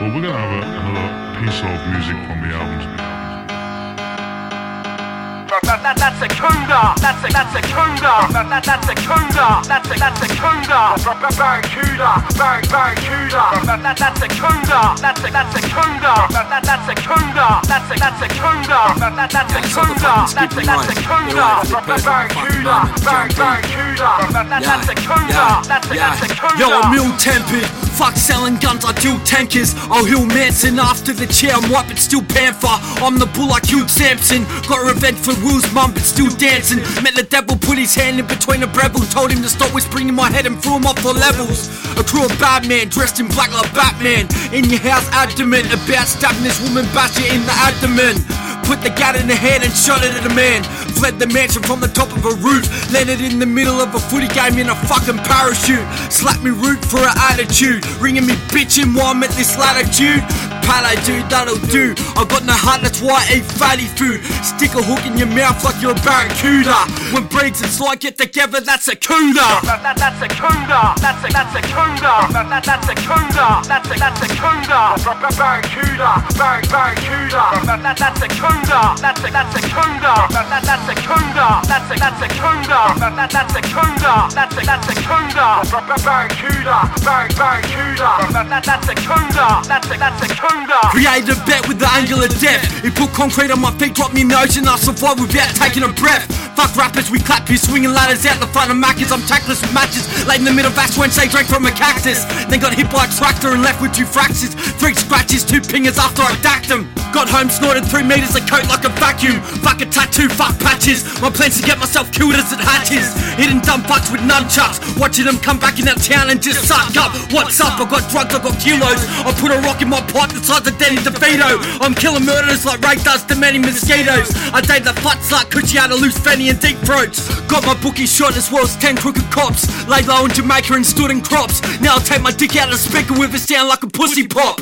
Well, we're going to have another piece of music from the albums. That's a conga. That's a conga. That's a conga. That's a conga. Barracuda. That's a conga. That's a conga. That's a conga. That's a conga. That's a conga. That's a conga. Barracuda. That's a conga. That's a conga. Yo, I'm real tempered. Fuck selling guns, I do tankers. I'll heal Manson after the chair. I'm wiping still Panther. I'm the bull I killed Samson. Got revenge for Will's mum, but still dancing. Met the devil, put his hand in between the Breville. Told him to stop whispering in my head and threw him off the levels. A cruel bad man, dressed in black like Batman. In your house, adamant about stabbing this woman, bash it in the abdomen. Put the gat in the hand and shot it at a man. Fled the mansion from the top of a roof. Landed in the middle of a footy game in a fucking parachute. Slapped me root for an attitude. Ringing me bitching while I'm at this latitude. Pallo dude, that'll do. I've got no heart, that's why I eat fatty food. Stick a hook in your mouth like you're a barracuda. When Briggs and Slide get together, that's a cooter. That's a cooter. That's a cooter. That's a cooter. That's a cooter. Barracuda. That's a cooter. That's a conga. That's a conga. That's a conga. That's a conga. That's a conga. Barracuda. That's a conga. That's a conga. Created a bet with the angle of death. He put concrete on my feet, dropped me in the ocean. I survived without taking a breath. Fuck rappers, we clap you, swinging ladders out the front of Maccas. I'm tactless with matches, late in the middle of Ash Wednesday, drank from a cactus. Then got hit by a tractor and left with 2 fractures, 3 scratches, 2 pingers after I dacked them. Got home, snorted 3 meters of coke like a vacuum. Fuck a tattoo, fuck patches. My plan's to get myself killed as it hatches. Hitting dumb fucks with nunchucks, watching them come back in that town and just suck up. What's up? I got drugs, I got kilos. I put a rock in my pipe the size of Danny DeVito. I'm killing murderers like Ray does to many mosquitoes. I date the flat slut, cause she had a loose fanny and deep throats. Got my bookie shot as well as 10 crooked cops. Laid low in Jamaica and stood in crops. Now I'll take my dick out of the speaker with a sound like a pussy pop.